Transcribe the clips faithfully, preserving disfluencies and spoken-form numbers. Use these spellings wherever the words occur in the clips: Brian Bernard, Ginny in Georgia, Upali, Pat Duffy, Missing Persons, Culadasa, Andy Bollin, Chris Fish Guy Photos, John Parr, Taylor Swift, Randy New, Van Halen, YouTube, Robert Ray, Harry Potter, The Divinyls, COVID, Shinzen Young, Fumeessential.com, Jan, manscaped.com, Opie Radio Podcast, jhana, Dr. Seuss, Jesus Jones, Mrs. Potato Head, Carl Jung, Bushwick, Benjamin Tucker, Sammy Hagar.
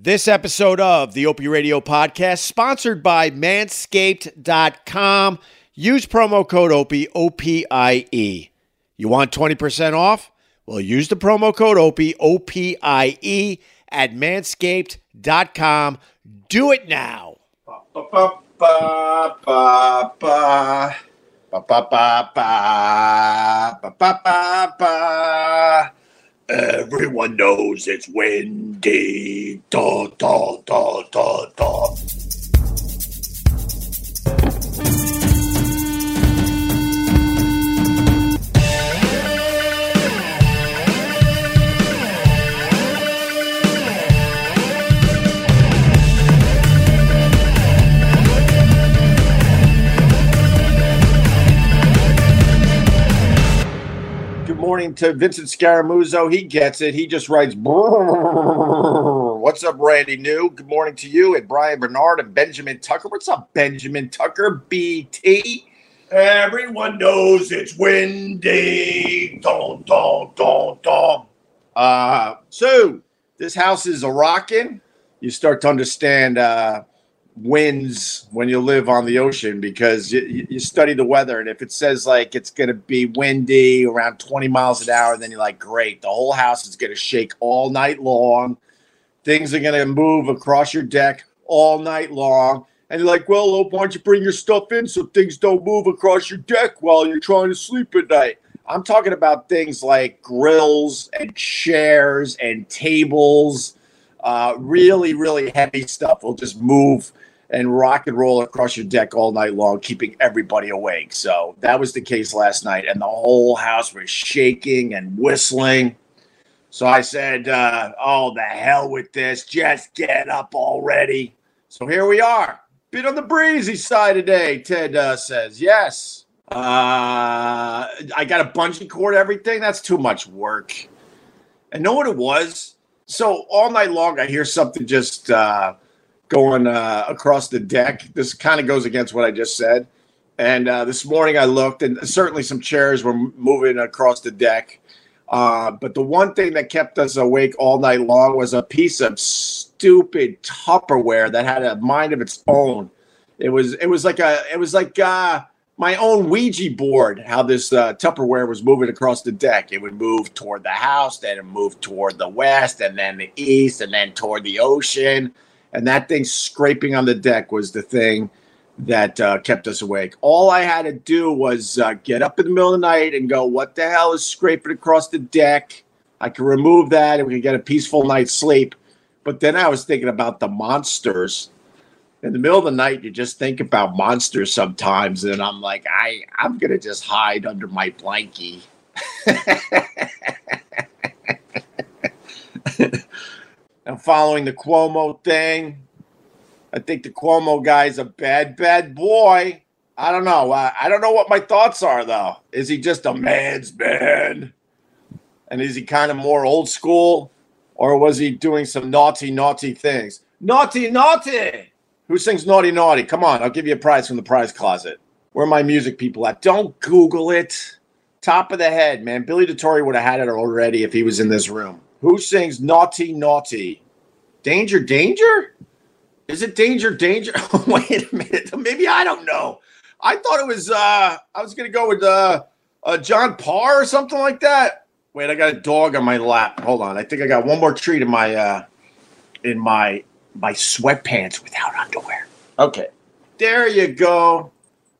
This episode of the Opie Radio Podcast, sponsored by manscaped dot com. Use promo code Opie, O P I E. You want twenty percent off? Well, use the promo code Opie, O P I E, at manscaped dot com. Do it now. Ba, ba, ba, ba, ba. Ba, ba, ba, ba. Ba, ba, ba, ba. Everyone knows it's windy. Da, da, da, da, da. Morning to Vincent Scaramuzzo. He gets it. He just writes, brrr. What's up, Randy New? Good morning to you and Brian Bernard and Benjamin Tucker. What's up, Benjamin Tucker? B T. Everyone knows it's windy. Dun, dun, dun, dun. Uh, so this house is a rockin'. You start to understand uh, winds when you live on the ocean, because you, you study the weather, and if it says like it's going to be windy around twenty miles an hour, then you're like, great, the whole house is going to shake all night long, things are going to move across your deck all night long, and you're like, well, why don't you bring your stuff in so things don't move across your deck while you're trying to sleep at night? I'm talking about things like grills and chairs and tables, uh really really heavy stuff will just move and rock and roll across your deck all night long, keeping everybody awake. So that was the case last night, and the whole house was shaking and whistling. So I said, uh, oh, the hell with this. Just get up already. So here we are. Bit on the breezy side today, Ted uh, says. Yes. Uh, I got a bungee cord, everything. That's too much work. And know what it was? So all night long, I hear something just... Uh, going uh, across the deck. This kind of goes against what I just said. And uh, this morning I looked, and certainly some chairs were moving across the deck. Uh, but the one thing that kept us awake all night long was a piece of stupid Tupperware that had a mind of its own. It was it was like a it was like uh, my own Ouija board. How this uh, Tupperware was moving across the deck. It would move toward the house, then it moved toward the west, and then the east, and then toward the ocean. And that thing scraping on the deck was the thing that uh, kept us awake. All I had to do was uh, get up in the middle of the night and go, what the hell is scraping across the deck? I could remove that and we could get a peaceful night's sleep. But then I was thinking about the monsters. In the middle of the night, you just think about monsters sometimes. And I'm like, I, I'm going to just hide under my blankie. I'm following the Cuomo thing. I think the Cuomo guy's a bad, bad boy. I don't know. I, I don't know what my thoughts are, though. Is he just a man's man? And is he kind of more old school? Or was he doing some naughty, naughty things? Naughty, naughty! Who sings naughty, naughty? Come on, I'll give you a prize from the prize closet. Where are my music people at? Don't Google it. Top of the head, man. Billy DeTore would have had it already if he was in this room. Who sings Naughty, Naughty? Danger, Danger? Is it Danger, Danger? Wait a minute. Maybe I don't know. I thought it was, uh, I was going to go with uh, uh, John Parr or something like that. Wait, I got a dog on my lap. Hold on. I think I got one more treat in my, uh, in my, my sweatpants without underwear. Okay. There you go.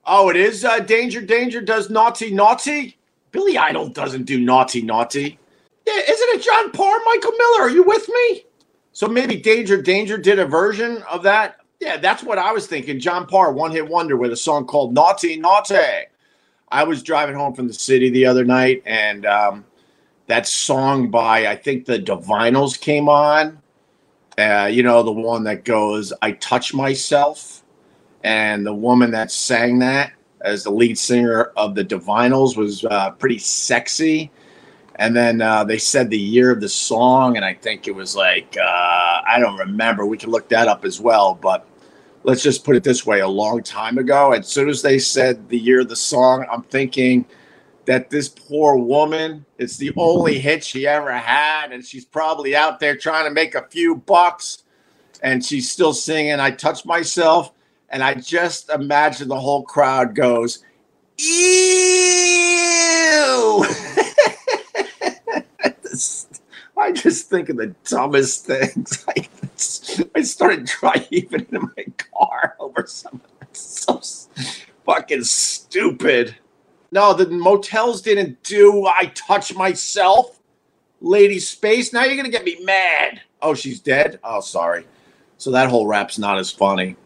Oh, it is uh, Danger, Danger does Naughty, Naughty? Billy Idol doesn't do Naughty, Naughty. Yeah, isn't it John Parr, Michael Miller? Are you with me? So maybe Danger Danger did a version of that. Yeah, that's what I was thinking. John Parr, One Hit Wonder, with a song called Naughty Naughty. I was driving home from the city the other night, and um, that song by, I think, The Divinyls came on. Uh, you know, the one that goes, I Touch Myself. And the woman that sang that as the lead singer of The Divinyls was uh, pretty sexy. And then uh, they said the year of the song, and I think it was like, uh, I don't remember. We can look that up as well, but let's just put it this way. A long time ago, as soon as they said the year of the song, I'm thinking that this poor woman, it's the only hit she ever had, and she's probably out there trying to make a few bucks. and she's still singing. I touch myself, and I just imagine the whole crowd goes, ew. I just think of the dumbest things. I, I started driving in my car over something so fucking stupid. No, the Motels didn't do I touch myself. Lady Space, now you're going to get me mad. Oh, she's dead? Oh, sorry. So that whole rap's not as funny.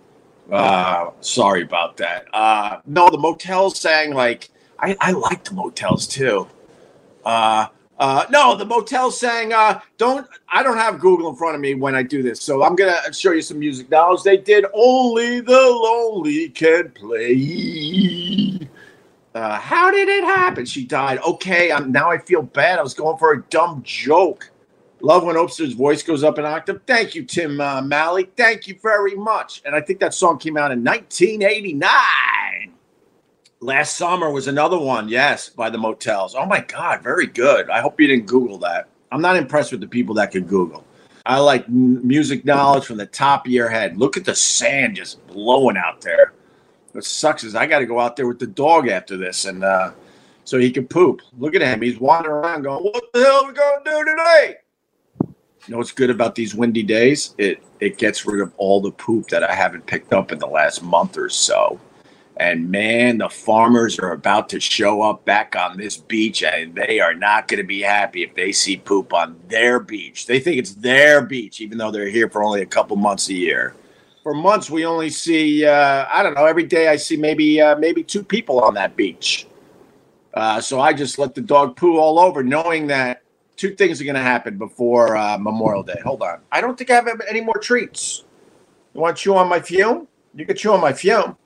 Uh, sorry about that. Uh, no, the Motels sang like, I, I like the Motels too. Uh, uh, no, the Motels sang, uh, don't, I don't have Google in front of me when I do this. So I'm going to show you some music knowledge. They did Only the Lonely Can Play. Uh, how did it happen? She died. Okay, I'm, now I feel bad. I was going for a dumb joke. Love when Opester's voice goes up an octave. Thank you, Tim uh, Malley. Thank you very much. And I think that song came out in nineteen eighty-nine. Last Summer was another one, yes, by the Motels. Oh, my God, very good. I hope you didn't Google that. I'm not impressed with the people that could Google. I like m- music knowledge from the top of your head. Look at the sand just blowing out there. What sucks is I got to go out there with the dog after this, and uh, so he can poop. Look at him. He's wandering around going, what the hell are we going to do today? You know what's good about these windy days? It it gets rid of all the poop that I haven't picked up in the last month or so. And, man, the farmers are about to show up back on this beach, and they are not going to be happy if they see poop on their beach. They think it's their beach, even though they're here for only a couple months a year. For months, we only see, uh, I don't know, every day I see maybe uh, maybe two people on that beach. Uh, so I just let the dog poo all over, knowing that two things are going to happen before uh, Memorial Day. Hold on. I don't think I have any more treats. You want to chew on my fume? You can chew on my fume.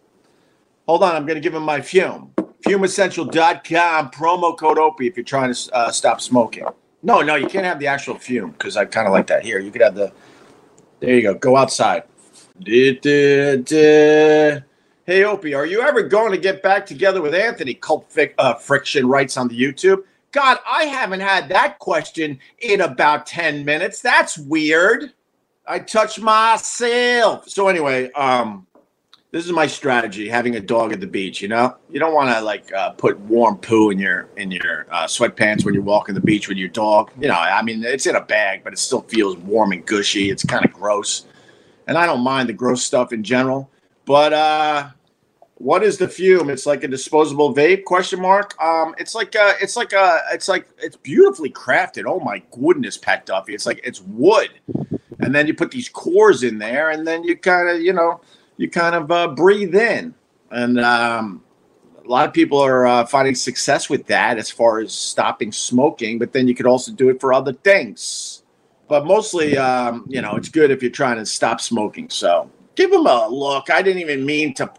Hold on. I'm going to give him my fume. Fume essential dot com, promo code Opie if you're trying to uh, stop smoking. No, no, you can't have the actual fume because I kind of like that. Here, you could have the, there you go. Go outside. Hey, Opie, are you ever going to get back together with Anthony? Cult Fic- uh, Friction writes on the YouTube. God, I haven't had that question in about ten minutes. That's weird. I touch myself. So anyway, um, this is my strategy, having a dog at the beach, you know? You don't want to, like, uh, put warm poo in your in your uh, sweatpants when you're walking the beach with your dog. You know, I mean, it's in a bag, but it still feels warm and gushy. It's kind of gross. And I don't mind the gross stuff in general. But uh, what is the fume? It's like a disposable vape? Question mark. Um, it's like a, it's like a, it's like it's beautifully crafted. Oh my goodness, Pat Duffy. It's like it's wood, and then you put these cores in there, and then you kind of, you know, you kind of uh, breathe in. And um, a lot of people are uh, finding success with that as far as stopping smoking. But then you could also do it for other things. But mostly, um, you know, it's good if you're trying to stop smoking. So give them a look. I didn't even mean to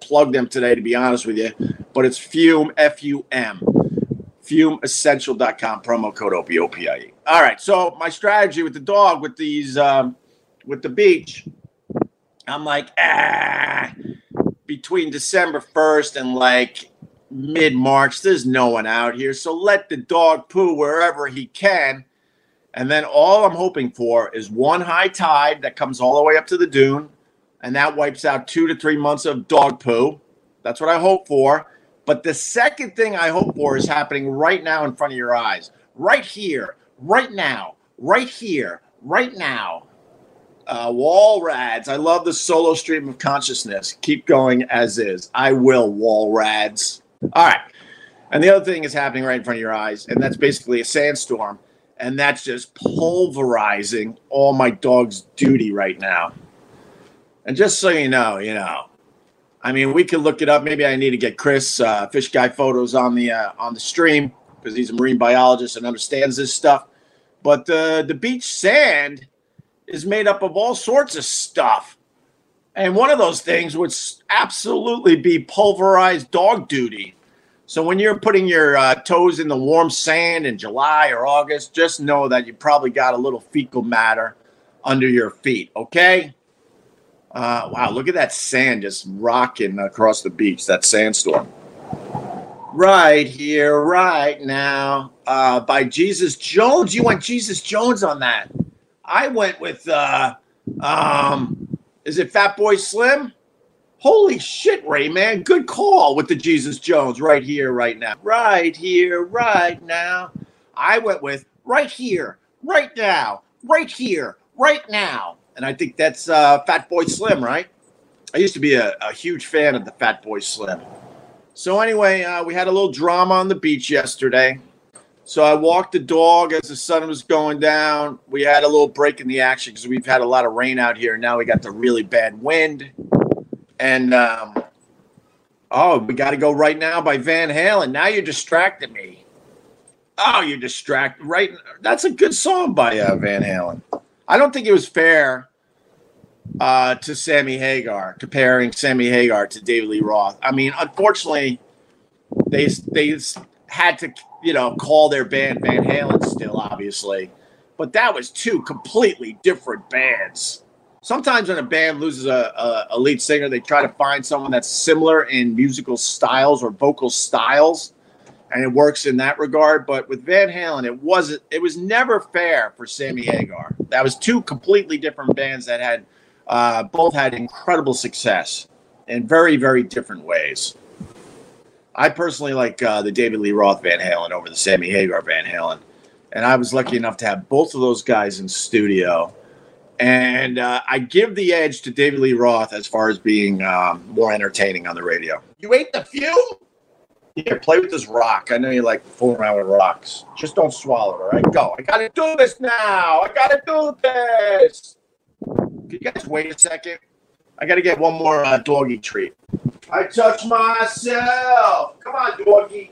plug them today, to be honest with you. But it's Fume, F U M, fume essential dot com, promo code O P I E. All right. So my strategy with the dog, with these, um, with the beach, I'm like, ah, between December first and like mid-March, there's no one out here. So let the dog poo wherever he can. And then all I'm hoping for is one high tide that comes all the way up to the dune, and that wipes out two to three months of dog poo. That's what I hope for. But the second thing I hope for is happening right now in front of your eyes. Right here, right now, right here, right now. Uh, wall rads. I love the solo stream of consciousness. Keep going as is. I will, wall rads. All right. And the other thing is happening right in front of your eyes, and that's basically a sandstorm. And that's just pulverizing all my dog's duty right now. And just so you know, you know, I mean, we could look it up. Maybe I need to get Chris uh, Fish Guy Photos on the uh, on the stream because he's a marine biologist and understands this stuff. But uh, the beach sand is made up of all sorts of stuff. And one of those things would absolutely be pulverized dog duty. So when you're putting your uh, toes in the warm sand in July or August, just know that you probably got a little fecal matter under your feet, okay? Uh, wow, look at that sand just rocking across the beach, that sandstorm. Right here, right now, uh, by Jesus Jones. You went Jesus Jones on that. I went with uh, Um, is it Fatboy Slim? Holy shit, Ray, man. Good call with the Jesus Jones right here, right now. Right here, right now. I went with right here, right now, right here, right now. And I think that's uh, Fatboy Slim, right? I used to be a, a huge fan of the Fatboy Slim. So anyway, uh, we had a little drama on the beach yesterday. So I walked the dog as the sun was going down. We had a little break in the action because we've had a lot of rain out here. And now we got the really bad wind. And, um, oh, we got to go right now by Van Halen. Now you're distracting me. Oh, you're distracting. Right. That's a good song by uh, Van Halen. I don't think it was fair uh, to Sammy Hagar, comparing Sammy Hagar to David Lee Roth. I mean, unfortunately, they they had to, you know, call their band Van Halen still, obviously. But that was two completely different bands. Sometimes when a band loses a, a, a lead singer, they try to find someone that's similar in musical styles or vocal styles, and it works in that regard. But with Van Halen, it wasn't. It was never fair for Sammy Hagar. That was two completely different bands that had uh, both had incredible success in very, very different ways. I personally like uh, the David Lee Roth Van Halen over the Sammy Hagar Van Halen, and I was lucky enough to have both of those guys in studio. And uh, I give the edge to David Lee Roth as far as being um, more entertaining on the radio. You ate the fume? Here, play with this rock. I know you like fooling around with rocks. Just don't swallow it, all right? Go. I got to do this now. I got to do this. Can you guys wait a second? I got to get one more uh, doggy treat. I touched myself. Come on, doggy.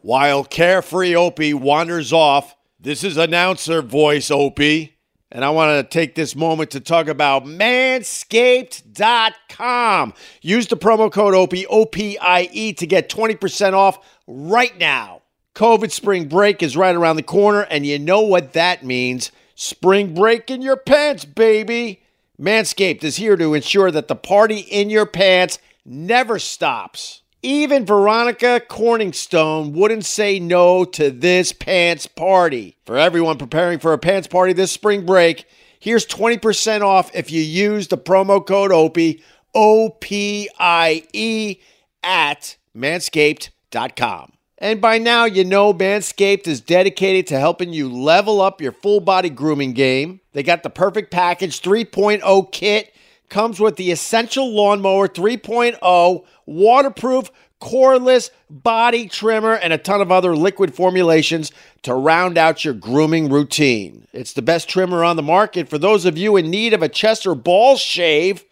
While carefree Opie wanders off, this is announcer voice Opie. And I want to take this moment to talk about manscaped dot com. Use the promo code OPIE, O P I E, to get twenty percent off right now. COVID spring break is right around the corner, and you know what that means. Spring break in your pants, baby. Manscaped is here to ensure that the party in your pants never stops. Even Veronica Corningstone wouldn't say no to this pants party. For everyone preparing for a pants party this spring break, here's twenty percent off if you use the promo code OPIE, O P I E, at manscaped dot com. And by now, you know Manscaped is dedicated to helping you level up your full-body grooming game. They got the perfect package three point oh kit. Comes with the Essential Lawnmower three point oh, waterproof, coreless body trimmer, and a ton of other liquid formulations to round out your grooming routine. It's the best trimmer on the market for those of you in need of a chest or ball shave.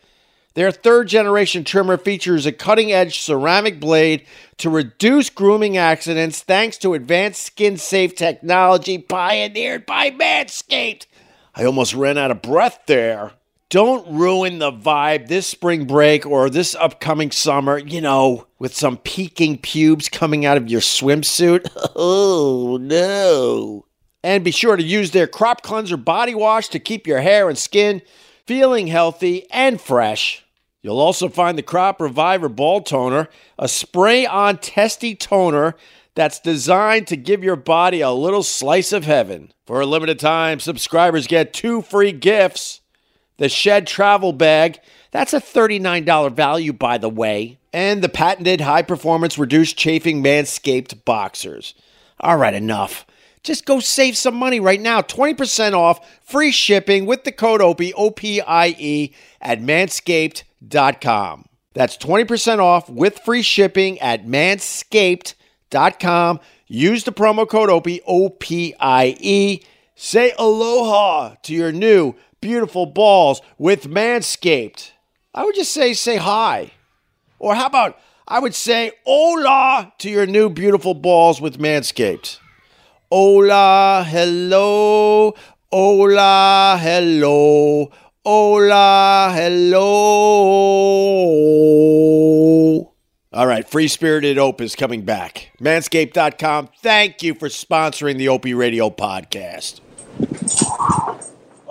Their third-generation trimmer features a cutting-edge ceramic blade to reduce grooming accidents thanks to advanced skin-safe technology pioneered by Manscaped. I almost ran out of breath there. Don't ruin the vibe this spring break or this upcoming summer, you know, with some peeking pubes coming out of your swimsuit. Oh, no. And be sure to use their crop cleanser body wash to keep your hair and skin feeling healthy and fresh. You'll also find the Crop Reviver Ball Toner, a spray-on testy toner that's designed to give your body a little slice of heaven. For a limited time, subscribers get two free gifts. The Shed Travel Bag, that's a thirty-nine dollars value, by the way. And the patented high-performance reduced chafing Manscaped boxers. All right, enough. Just go save some money right now. twenty percent off, free shipping with the code OPIE, O P I E, at manscaped dot com. That's twenty percent off with free shipping at manscaped dot com. Use the promo code OPIE, O P I E. Say aloha to your new beautiful balls with Manscaped. I would just say, say hi. Or how about, I would say, hola to your new beautiful balls with Manscaped. Hola, hello. Hola, hello. Hola, hello. All right, free-spirited Ope is coming back. manscaped dot com, thank you for sponsoring the Opie Radio Podcast.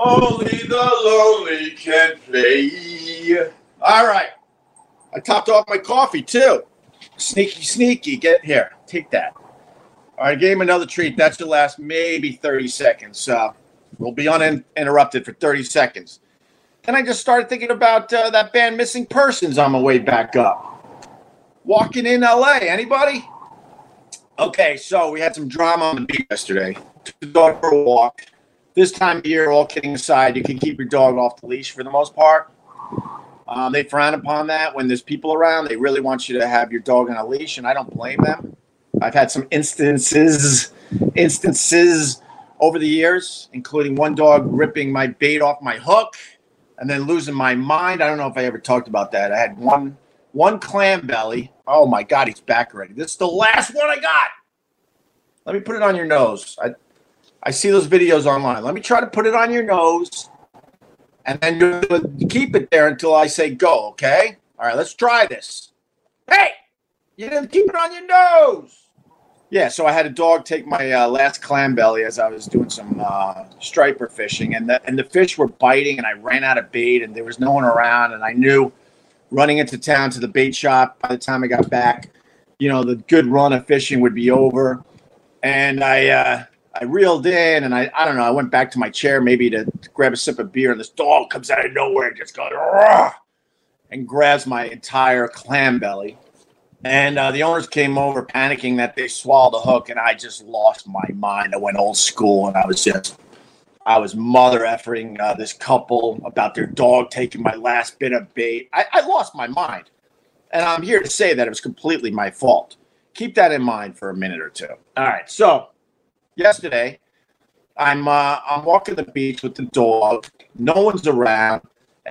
Only the lonely can play. All right. I topped off my coffee, too. Sneaky, sneaky. Get here. Take that. All right. I gave him another treat. That should last maybe thirty seconds. Uh, we'll be uninterrupted for thirty seconds. Then I just started thinking about uh, that band Missing Persons on my way back up. Walking in L A, anybody? Okay, so we had some drama on the beach yesterday. Took the dog for a walk. This time of year, all kidding aside, you can keep your dog off the leash for the most part. Um, they frown upon that when there's people around. They really want you to have your dog on a leash, and I don't blame them. I've had some instances, instances over the years, including one dog ripping my bait off my hook and then losing my mind. I don't know if I ever talked about that. I had one one clam belly. Oh, my God, he's back already. This is the last one I got. Let me put it on your nose. I, I see those videos online. Let me try to put it on your nose, and then you keep it there until I say go, okay? All right, let's try this. Hey, you didn't keep it on your nose. Yeah, so I had a dog take my uh, last clam belly as I was doing some uh, striper fishing, and the, and the fish were biting, and I ran out of bait, and there was no one around, and I knew running into town to the bait shop by the time I got back, you know, the good run of fishing would be over, and I uh, I reeled in, and I, I don't know, I went back to my chair maybe to, to grab a sip of beer, and this dog comes out of nowhere and just goes, "Argh!" and grabs my entire clam belly. And uh, the owners came over panicking that they swallowed a hook, and I just lost my mind. I went old school, and I was just, I was mother effing uh, this couple about their dog taking my last bit of bait. I, I lost my mind. And I'm here to say that it was completely my fault. Keep that in mind for a minute or two. All right. So yesterday, I'm, uh, I'm walking the beach with the dog. No one's around.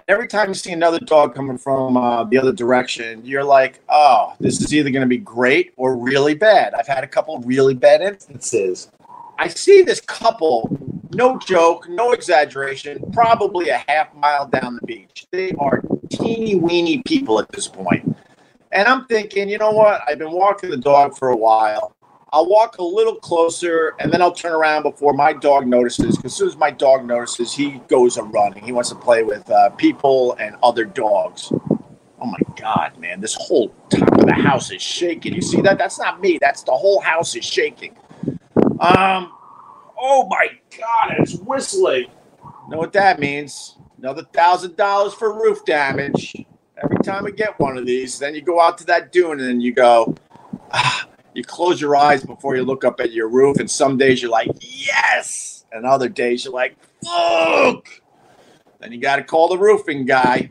Every time you see another dog coming from uh, the other direction, you're like, oh, this is either going to be great or really bad. I've had a couple really bad instances. I see this couple, no joke, no exaggeration, probably a half mile down the beach. They are teeny weeny people at this point. And I'm thinking, you know what? I've been walking the dog for a while. I'll walk a little closer, and then I'll turn around before my dog notices. Because as soon as my dog notices, he goes a-running. He wants to play with uh, people and other dogs. Oh, my God, man. This whole top of the house is shaking. You see that? That's not me. That's the whole house is shaking. Um, Oh, my God, it's whistling. You know what that means? Another one thousand dollars for roof damage. Every time we get one of these, then you go out to that dune, and you go, ah. You close your eyes before you look up at your roof, and some days you're like, yes, and other days you're like, fuck. Then you got to call the roofing guy.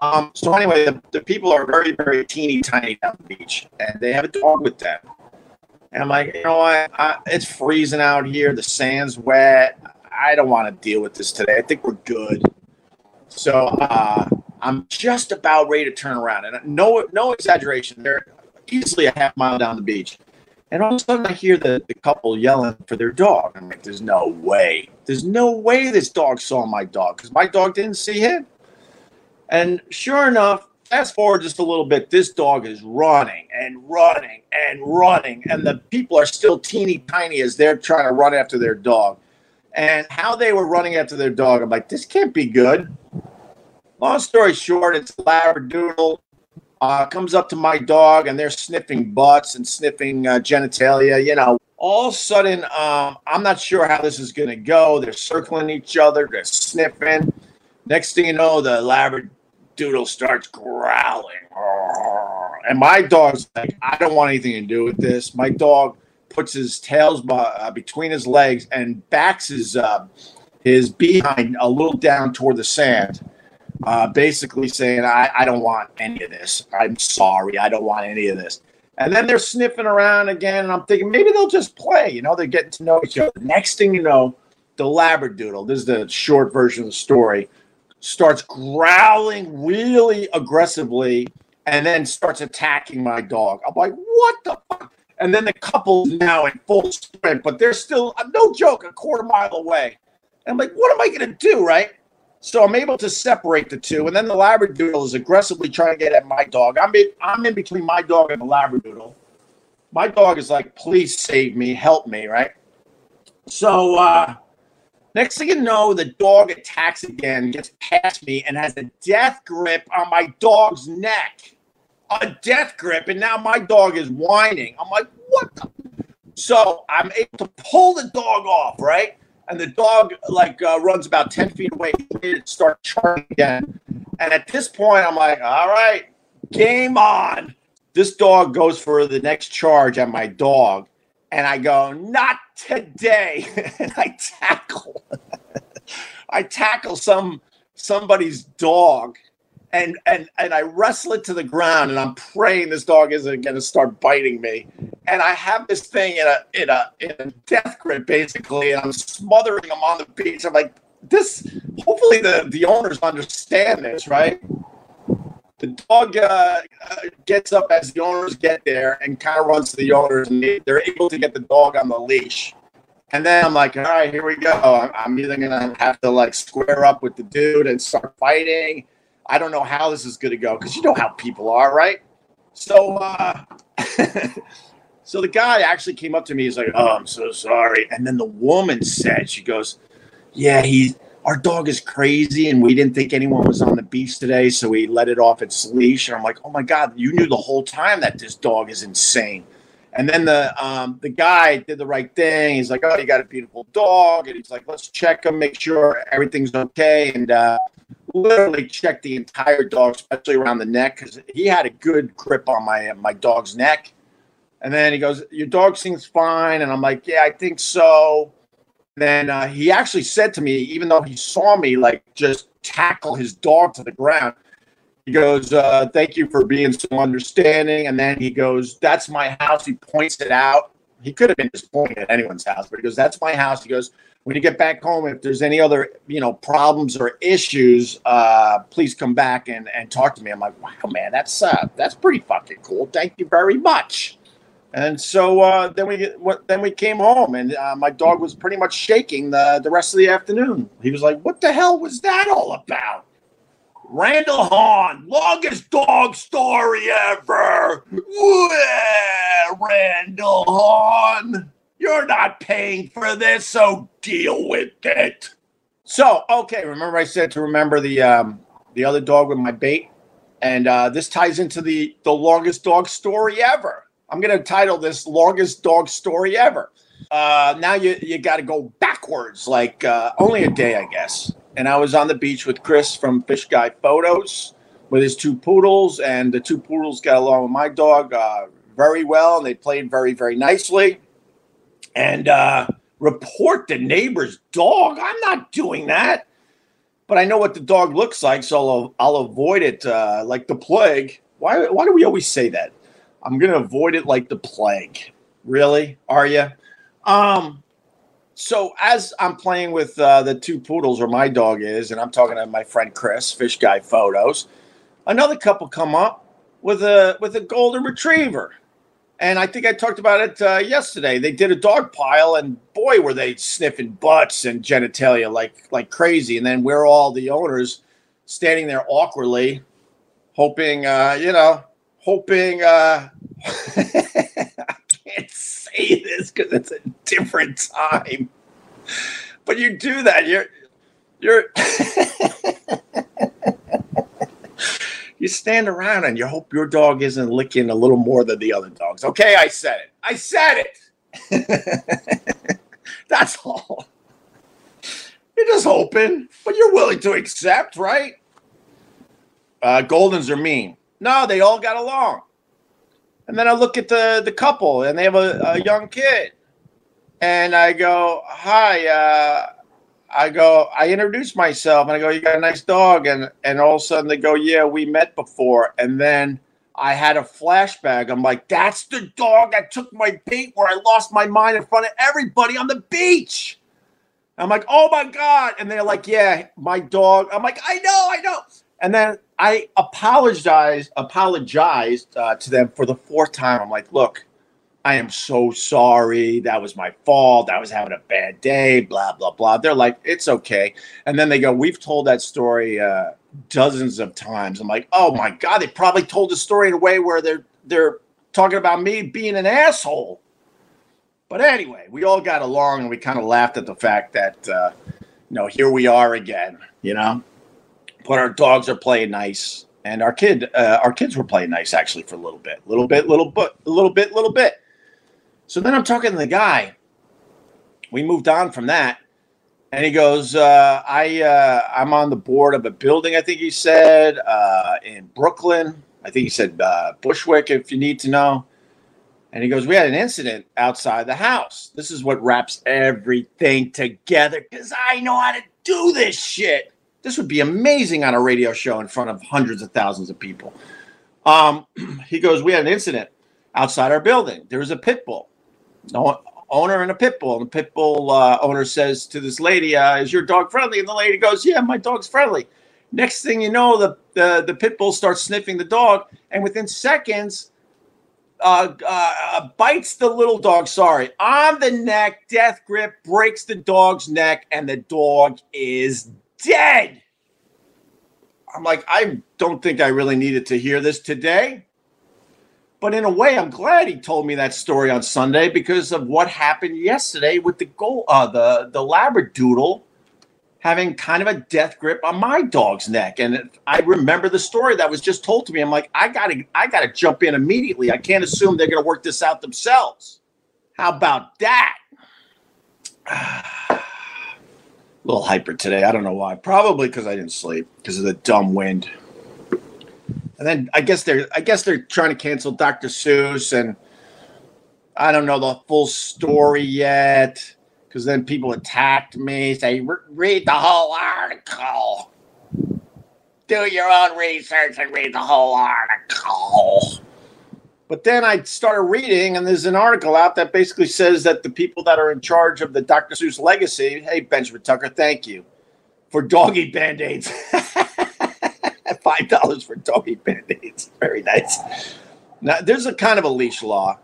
Um, so anyway, the, the people are very, very teeny tiny down the beach, and they have a dog with them. And I'm like, you know what? I, it's freezing out here. The sand's wet. I don't want to deal with this today. I think we're good. So uh, I'm just about ready to turn around, and no, no exaggeration. There. Easily a half mile down the beach. And all of a sudden I hear the, the couple yelling for their dog. I'm like, there's no way. There's no way this dog saw my dog because my dog didn't see him. And sure enough, fast forward just a little bit, this dog is running and running and running. And the people are still teeny tiny as they're trying to run after their dog. And how they were running after their dog, I'm like, this can't be good. Long story short, it's Labradoodle. Uh, comes up to my dog, and they're sniffing butts and sniffing uh, genitalia, you know. All of a sudden, um, I'm not sure how this is going to go. They're circling each other. They're sniffing. Next thing you know, the Labradoodle starts growling. And my dog's like, I don't want anything to do with this. My dog puts his tails by, uh, between his legs and backs his, uh, his behind a little down toward the sand. Uh, basically saying, I, I don't want any of this. I'm sorry. I don't want any of this. And then they're sniffing around again, and I'm thinking maybe they'll just play. You know, they're getting to know each other. Next thing you know, the Labradoodle, this is the short version of the story, starts growling really aggressively and then starts attacking my dog. I'm like, what the fuck? And then the couple's now in full sprint, but they're still, no joke, a quarter mile away. And I'm like, what am I going to do, right? So I'm able to separate the two, and then the Labradoodle is aggressively trying to get at my dog. I'm in, I'm in between my dog and the Labradoodle. My dog is like, please save me, help me, right? So uh, next thing you know, the dog attacks again, gets past me, and has a death grip on my dog's neck. A death grip, and now my dog is whining. I'm like, what the? So I'm able to pull the dog off, right? and the dog like uh, runs about ten feet away. It starts charging again, and at this point, I'm like, all right, game on. This dog goes for the next charge at my dog, and I go, not today, and I tackle. I tackle some somebody's dog, and and and I wrestle it to the ground, and I'm praying this dog isn't going to start biting me. And I have this thing in a in a in a death grip basically, and I'm smothering him on the beach. I'm like, this. Hopefully the the owners understand this, right? The dog uh, gets up as the owners get there and kind of runs to the owners, and they're able to get the dog on the leash. And then I'm like, all right, here we go. I'm either going to have to, like, square up with the dude and start fighting. I don't know how this is going to go because you know how people are, right? So uh, so the guy actually came up to me. He's like, oh, I'm so sorry. And then the woman said, she goes, yeah, he, our dog is crazy, and we didn't think anyone was on the beach today, so we let it off its leash. And I'm like, oh, my God, you knew the whole time that this dog is insane. And then the um, the guy did the right thing. He's like, oh, you got a beautiful dog. And he's like, let's check him, make sure everything's okay. And uh, literally checked the entire dog, especially around the neck, because he had a good grip on my, uh, my dog's neck. And then he goes, your dog seems fine. And I'm like, yeah, I think so. And then uh, he actually said to me, even though he saw me, like, just tackle his dog to the ground, he goes, uh, thank you for being so understanding. And then he goes, that's my house. He points it out. He could have been disappointed at anyone's house, but he goes, that's my house. He goes, when you get back home, if there's any other, you know, problems or issues, uh, please come back and, and talk to me. I'm like, wow, man, that's uh, that's pretty fucking cool. Thank you very much. And so uh, then we then we came home, and uh, my dog was pretty much shaking the, the rest of the afternoon. He was like, what the hell was that all about? Randall Hahn, longest dog story ever. Yeah, Randall Hahn, you're not paying for this, so deal with it. So, okay, remember I said to remember the um, the other dog with my bait? And uh, this ties into the, the longest dog story ever. I'm going to title this longest dog story ever. Uh, now you, you got to go backwards, like uh, only a day, I guess. And I was on the beach with Chris from Fish Guy Photos with his two poodles. And the two poodles got along with my dog uh, very well. And they played very, very nicely. And uh, report the neighbor's dog. I'm not doing that. But I know what the dog looks like, so I'll, I'll avoid it uh, like the plague. Why, why do we always say that? I'm going to avoid it like the plague. Really? Are you? Um... So as I'm playing with uh, the two poodles, or my dog is, and I'm talking to my friend Chris, Fish Guy Photos, another couple come up with a with a golden retriever. And I think I talked about it uh, yesterday. They did a dog pile, and boy, were they sniffing butts and genitalia like, like crazy. And then we're all the owners standing there awkwardly, hoping, uh, you know, hoping uh, – I can't say this because it's a – different time, but you do that. You're, you're, you stand around and you hope your dog isn't licking a little more than the other dogs. Okay, I said it. I said it. That's all. You're just hoping, but you're willing to accept, right? Uh, Goldens are mean. No, they all got along. And then I look at the the couple, and they have a, a young kid. And I go, hi, uh, I go, I introduce myself, and I go, you got a nice dog. And, and all of a sudden they go, yeah, we met before. And then I had a flashback. I'm like, that's the dog that took my bait where I lost my mind in front of everybody on the beach. I'm like, oh, my God. And they're like, yeah, my dog. I'm like, I know, I know. And then I apologized, apologized uh, to them for the fourth time. I'm like, look. I am so sorry. That was my fault. I was having a bad day, blah, blah, blah. They're like, it's okay. And then they go, we've told that story uh, dozens of times. I'm like, oh, my God. They probably told the story in a way where they're, they're talking about me being an asshole. But anyway, we all got along, and we kind of laughed at the fact that, uh, you know, here we are again, you know. But our dogs are playing nice. And our kid, uh, our kids were playing nice, actually, for a little bit. Little bit, little bit, little bit, little bit. So then I'm talking to the guy. We moved on from that. And he goes, uh, I, uh, I'm on the board of a building, I think he said, uh, in Brooklyn. I think he said uh, Bushwick, if you need to know. And he goes, we had an incident outside the house. This is what wraps everything together, because I know how to do this shit. This would be amazing on a radio show in front of hundreds of thousands of people. Um, he goes, we had an incident outside our building. There was a pit bull. No owner and a pit bull. And the pit bull uh, owner says to this lady, uh, is your dog friendly? And the lady goes, yeah, my dog's friendly. Next thing you know, the, the, the pit bull starts sniffing the dog. And within seconds, uh, uh, bites the little dog, sorry, on the neck, death grip, breaks the dog's neck, and the dog is dead. I'm like, I don't think I really needed to hear this today. But in a way, I'm glad he told me that story on Sunday because of what happened yesterday with the goal, uh, the, the Labradoodle having kind of a death grip on my dog's neck. And I remember the story that was just told to me. I'm like, I gotta, I gotta jump in immediately. I can't assume they're going to work this out themselves. How about that? A little hyper today. I don't know why. Probably because I didn't sleep because of the dumb wind. And then I guess they're, I guess they're trying to cancel Doctor Seuss, and I don't know the full story yet. Because then people attacked me, say, read the whole article. Do your own research and read the whole article. But then I started reading, and there's an article out that basically says that the people that are in charge of the Doctor Seuss legacy, hey, Benjamin Tucker, thank you, for doggy Band-Aids. five dollars for doggy Band-Aids. Very nice. Now, there's a kind of a leash law.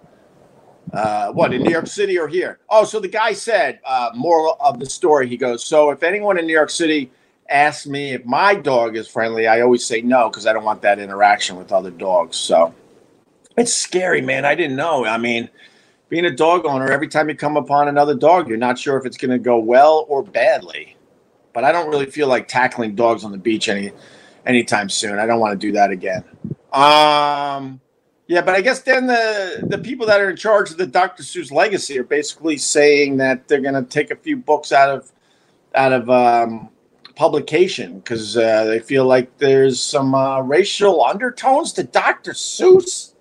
Uh, what, in New York City or here? Oh, so the guy said, uh, moral of the story, he goes, so if anyone in New York City asks me if my dog is friendly, I always say no because I don't want that interaction with other dogs. So it's scary, man. I didn't know. I mean, being a dog owner, every time you come upon another dog, you're not sure if it's going to go well or badly. But I don't really feel like tackling dogs on the beach any anytime soon. I don't want to do that again. Um... Yeah, but I guess then the, the people that are in charge of the Doctor Seuss legacy are basically saying that they're going to take a few books out of out of um, publication because uh, they feel like there's some uh, racial undertones to Doctor Seuss.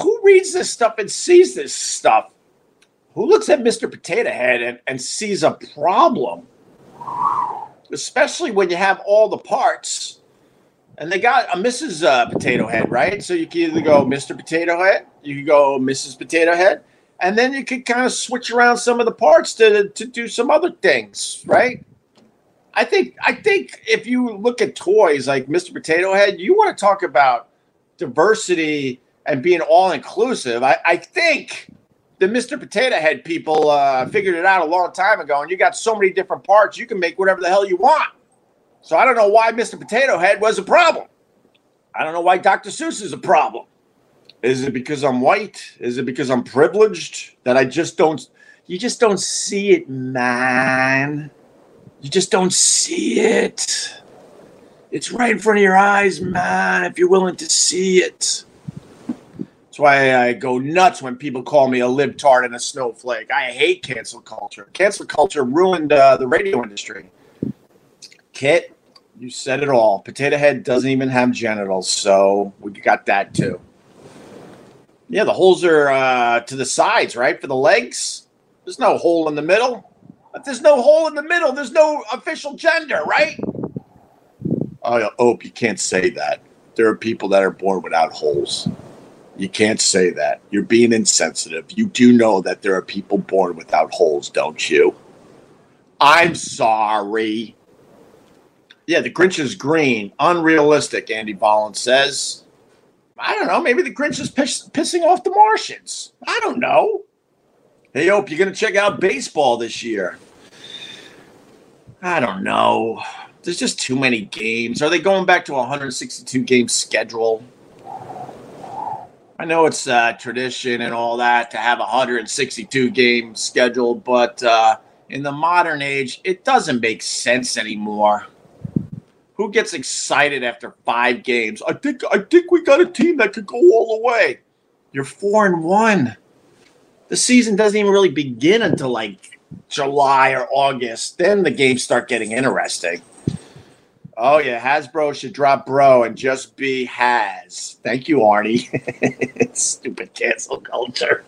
Who reads this stuff and sees this stuff? Who looks at Mister Potato Head and, and sees a problem? Especially when you have all the parts. And they got a Missus Uh, Potato Head, right? So you can either go Mister Potato Head, you can go Missus Potato Head, and then you could kind of switch around some of the parts to to do some other things, right? I think I think if you look at toys like Mister Potato Head, you want to talk about diversity and being all-inclusive. I, I think the Mister Potato Head people uh, figured it out a long time ago, and you got so many different parts, you can make whatever the hell you want. So I don't know why Mister Potato Head was a problem. I don't know why Doctor Seuss is a problem. Is it because I'm white? Is it because I'm privileged that I just don't, you just don't see it, man. You just don't see it. It's right in front of your eyes, man, if you're willing to see it. That's why I go nuts when people call me a libtard and a snowflake. I hate cancel culture. Cancel culture ruined uh, the radio industry. Kit, you said it all. Potato Head doesn't even have genitals, so we got that too. Yeah, the holes are uh, to the sides, right, for the legs? There's no hole in the middle. If there's no hole in the middle, there's no official gender, right? I hope you can't say that. There are people that are born without holes. You can't say that. You're being insensitive. You do know that there are people born without holes, don't you? I'm sorry. Yeah, the Grinch is green. Unrealistic, Andy Bollin says. I don't know. Maybe the Grinch is piss- pissing off the Martians. I don't know. Hey, Hope, you're going to check out baseball this year. I don't know. There's just too many games. Are they going back to a one hundred sixty-two game schedule? I know it's uh, tradition and all that to have a one hundred sixty-two game schedule, but uh, in the modern age, it doesn't make sense anymore. Who gets excited after five games? I think I think we got a team that could go all the way. You're four and one. The season doesn't even really begin until like July or August, then the games start getting interesting. Oh, yeah, Hasbro should drop bro and just be Has. Thank you, Arnie. Stupid cancel culture.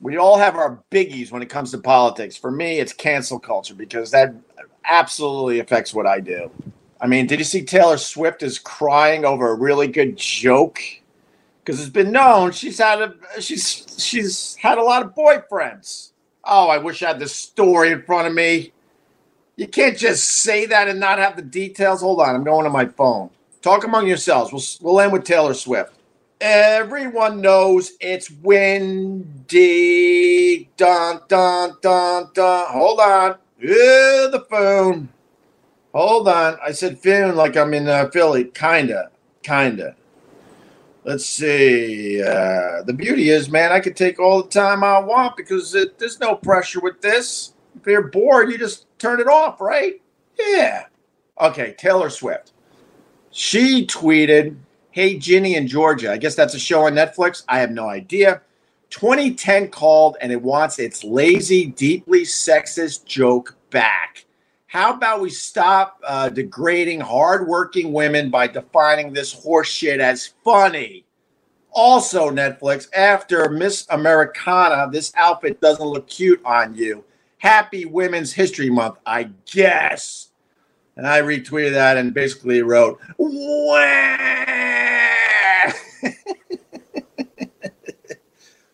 We all have our biggies when it comes to politics. For me, it's cancel culture because that absolutely affects what I do. I mean, did you see Taylor Swift is crying over a really good joke? Because it's been known she's had a she's she's had a lot of boyfriends. Oh, I wish I had this story in front of me. You can't just say that and not have the details. Hold on, I'm going to my phone. Talk among yourselves. We'll we'll end with Taylor Swift. Everyone knows it's windy. Dun, dun, dun, dun. Hold on. Ew, the phone. Hold on. I said phone like I'm in uh, Philly. Kinda. Kinda. Let's see. Uh, the beauty is, man, I could take all the time I want because it, there's no pressure with this. If you're bored, you just turn it off, right? Yeah. Okay, Taylor Swift. She tweeted, hey, Ginny in Georgia. I guess that's a show on Netflix. I have no idea. twenty ten called, and it wants its lazy, deeply sexist joke back. How about we stop uh, degrading hardworking women by defining this horseshit as funny? Also, Netflix, after Miss Americana, this outfit doesn't look cute on you. Happy Women's History Month, I guess. And I retweeted that and basically wrote, wah!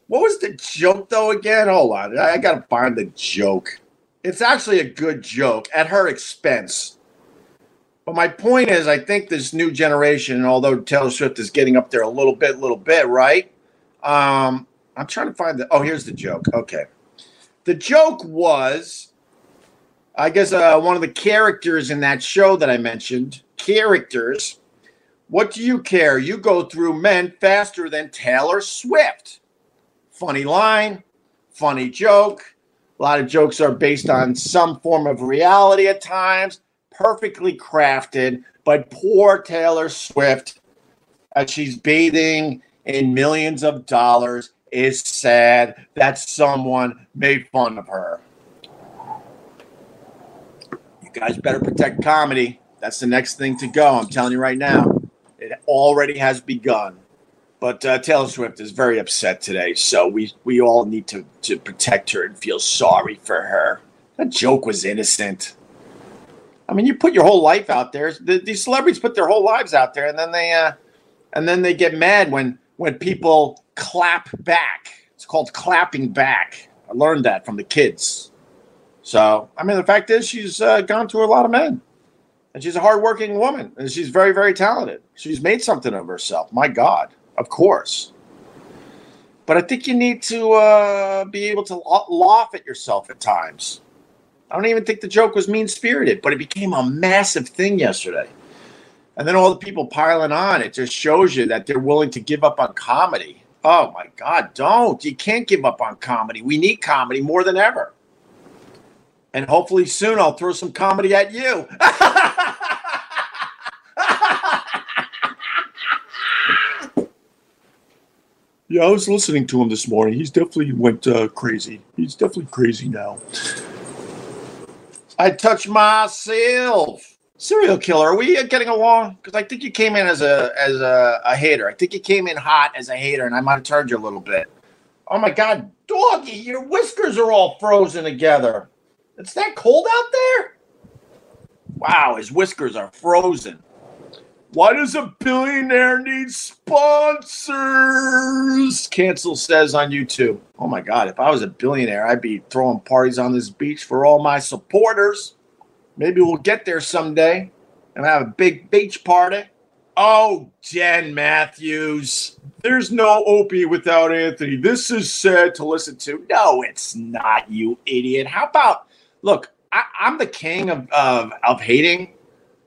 What was the joke, though, again? Hold on. I got to find the joke. It's actually a good joke at her expense. But my point is, I think this new generation, although Taylor Swift is getting up there a little bit, little bit, right? Um, I'm trying to find the – oh, here's the joke. Okay. The joke was, I guess, uh, one of the characters in that show that I mentioned, characters, what do you care? You go through men faster than Taylor Swift. Funny line, funny joke. A lot of jokes are based on some form of reality at times, perfectly crafted, but poor Taylor Swift, as she's bathing in millions of dollars, is sad that someone made fun of her. You guys better protect comedy. That's the next thing to go. I'm telling you right now. It already has begun. But uh, Taylor Swift is very upset today, so we, we all need to, to protect her and feel sorry for her. That joke was innocent. I mean, you put your whole life out there. The, these celebrities put their whole lives out there, and then they uh, and then they get mad when when people clap back. It's called clapping back. I learned that from the kids. So, I mean, the fact is she's uh, gone through a lot of men. And she's a hardworking woman. And she's very, very talented. She's made something of herself. My God, of course. But I think you need to uh, be able to laugh at yourself at times. I don't even think the joke was mean-spirited, but it became a massive thing yesterday. And then all the people piling on. It just shows you that they're willing to give up on comedy. Oh, my God, don't. You can't give up on comedy. We need comedy more than ever. And hopefully soon I'll throw some comedy at you. Yeah, I was listening to him this morning. He's definitely went uh, crazy. He's definitely crazy now. I touched myself. Serial killer, are we getting along? Because I think you came in as a as a, a hater. I think you came in hot as a hater, and I might have turned you a little bit. Oh, my God. Doggy, your whiskers are all frozen together. It's that cold out there? Wow, his whiskers are frozen. Why does a billionaire need sponsors? Cancel says on YouTube. Oh, my God. If I was a billionaire, I'd be throwing parties on this beach for all my supporters. Maybe we'll get there someday and have a big beach party. Oh, Jen Matthews. There's no Opie without Anthony. This is sad to listen to. No, it's not, you idiot. How about, look, I, I'm the king of, of, of hating,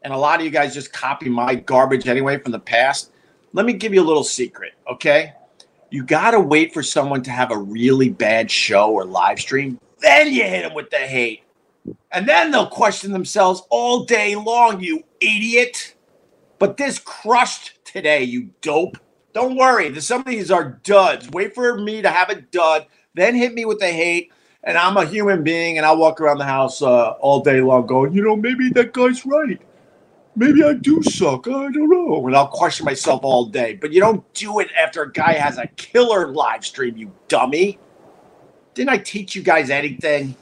and a lot of you guys just copy my garbage anyway from the past. Let me give you a little secret, okay? You got to wait for someone to have a really bad show or live stream. Then you hit them with the hate. And then they'll question themselves all day long, you idiot. But this crushed today, you dope. Don't worry. Some of these are duds. Wait for me to have a dud. Then hit me with the hate. And I'm a human being, and I walk around the house uh, all day long going, you know, maybe that guy's right. Maybe I do suck. I don't know. And I'll question myself all day. But you don't do it after a guy has a killer live stream, you dummy. Didn't I teach you guys anything?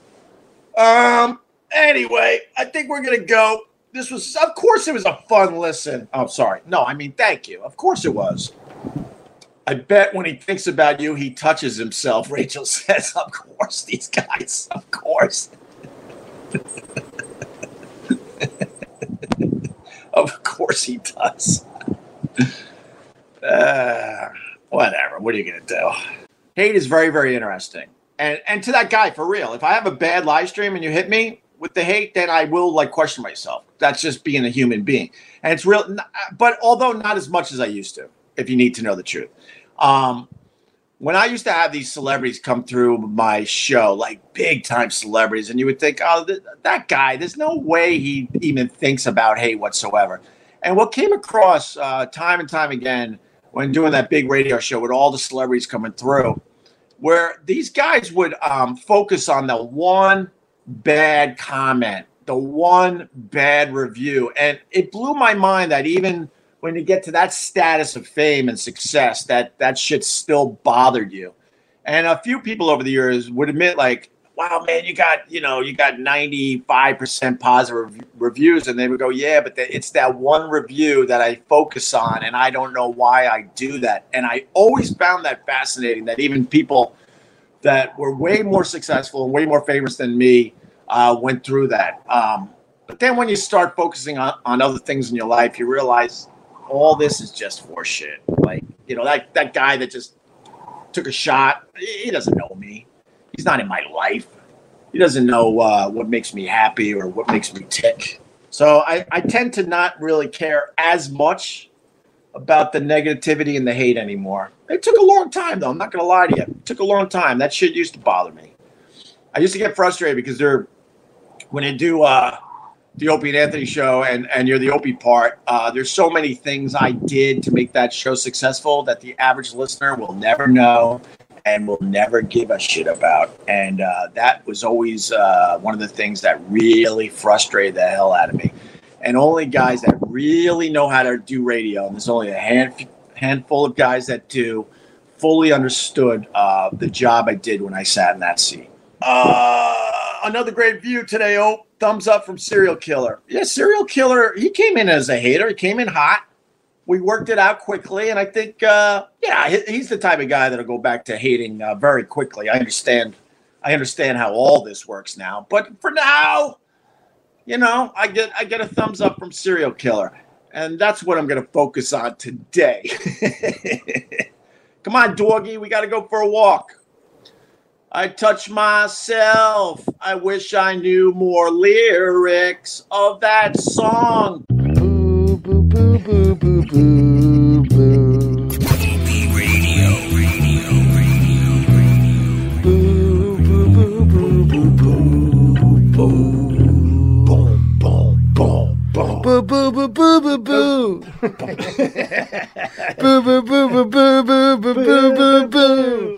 Um, anyway, I think we're going to go. This was, of course, it was a fun listen. Oh, sorry. No, I mean, thank you. Of course it was. I bet when he thinks about you, he touches himself, Rachel says. Of course, these guys, of course. Of course he does. uh, whatever. What are you going to do? Hate is very, very interesting. And and to that guy, for real, if I have a bad live stream and you hit me with the hate, then I will like question myself. That's just being a human being. And it's real. But although not as much as I used to, if you need to know the truth. Um, when I used to have these celebrities come through my show, like big time celebrities, and you would think, oh, th- that guy, there's no way he even thinks about hate whatsoever. And what came across uh, time and time again when doing that big radio show with all the celebrities coming through, where these guys would um, focus on the one bad comment, the one bad review. And it blew my mind that even when you get to that status of fame and success, that that shit still bothered you. And a few people over the years would admit, like, wow, man, you got, you know, you got ninety-five percent positive reviews. And they would go, yeah, but the, it's that one review that I focus on. And I don't know why I do that. And I always found that fascinating, that even people that were way more successful and way more famous than me uh, went through that. Um, but then when you start focusing on, on other things in your life, you realize all this is just horseshit. Like, you know, that, that guy that just took a shot, he doesn't know me. He's not in my life. He doesn't know uh, what makes me happy or what makes me tick. So I, I tend to not really care as much about the negativity and the hate anymore. It took a long time, though. I'm not going to lie to you. It took a long time. That shit used to bother me. I used to get frustrated because they're when they do uh, – the Opie and Anthony show, and, and you're the Opie part, uh, there's so many things I did to make that show successful that the average listener will never know and will never give a shit about. And uh, that was always uh, one of the things that really frustrated the hell out of me. And only guys that really know how to do radio, and there's only a hand, handful of guys that do, fully understood uh, the job I did when I sat in that seat. Uh, another great view today, Opie. Thumbs up from Serial Killer. Yeah, Serial Killer, he came in as a hater. He came in hot. We worked it out quickly, and I think, uh, yeah, he's the type of guy that'll go back to hating uh, very quickly. I understand I understand how all this works now. But for now, you know, I get I get a thumbs up from Serial Killer, and that's what I'm going to focus on today. Come on, doggy. We got to go for a walk. I touch myself. I wish I knew more lyrics of that song. Boo, boo, boo, boo, boo, boo, boo. Opie Radio, radio, radio, radio. Boo, boo, boo, boo, boo, boo, boo. Boom, boom, boom, boom. Boo, boo, boo, boo, boo, boo. Boo, boo, boo, boo, boo, boo, boo, boo, boo.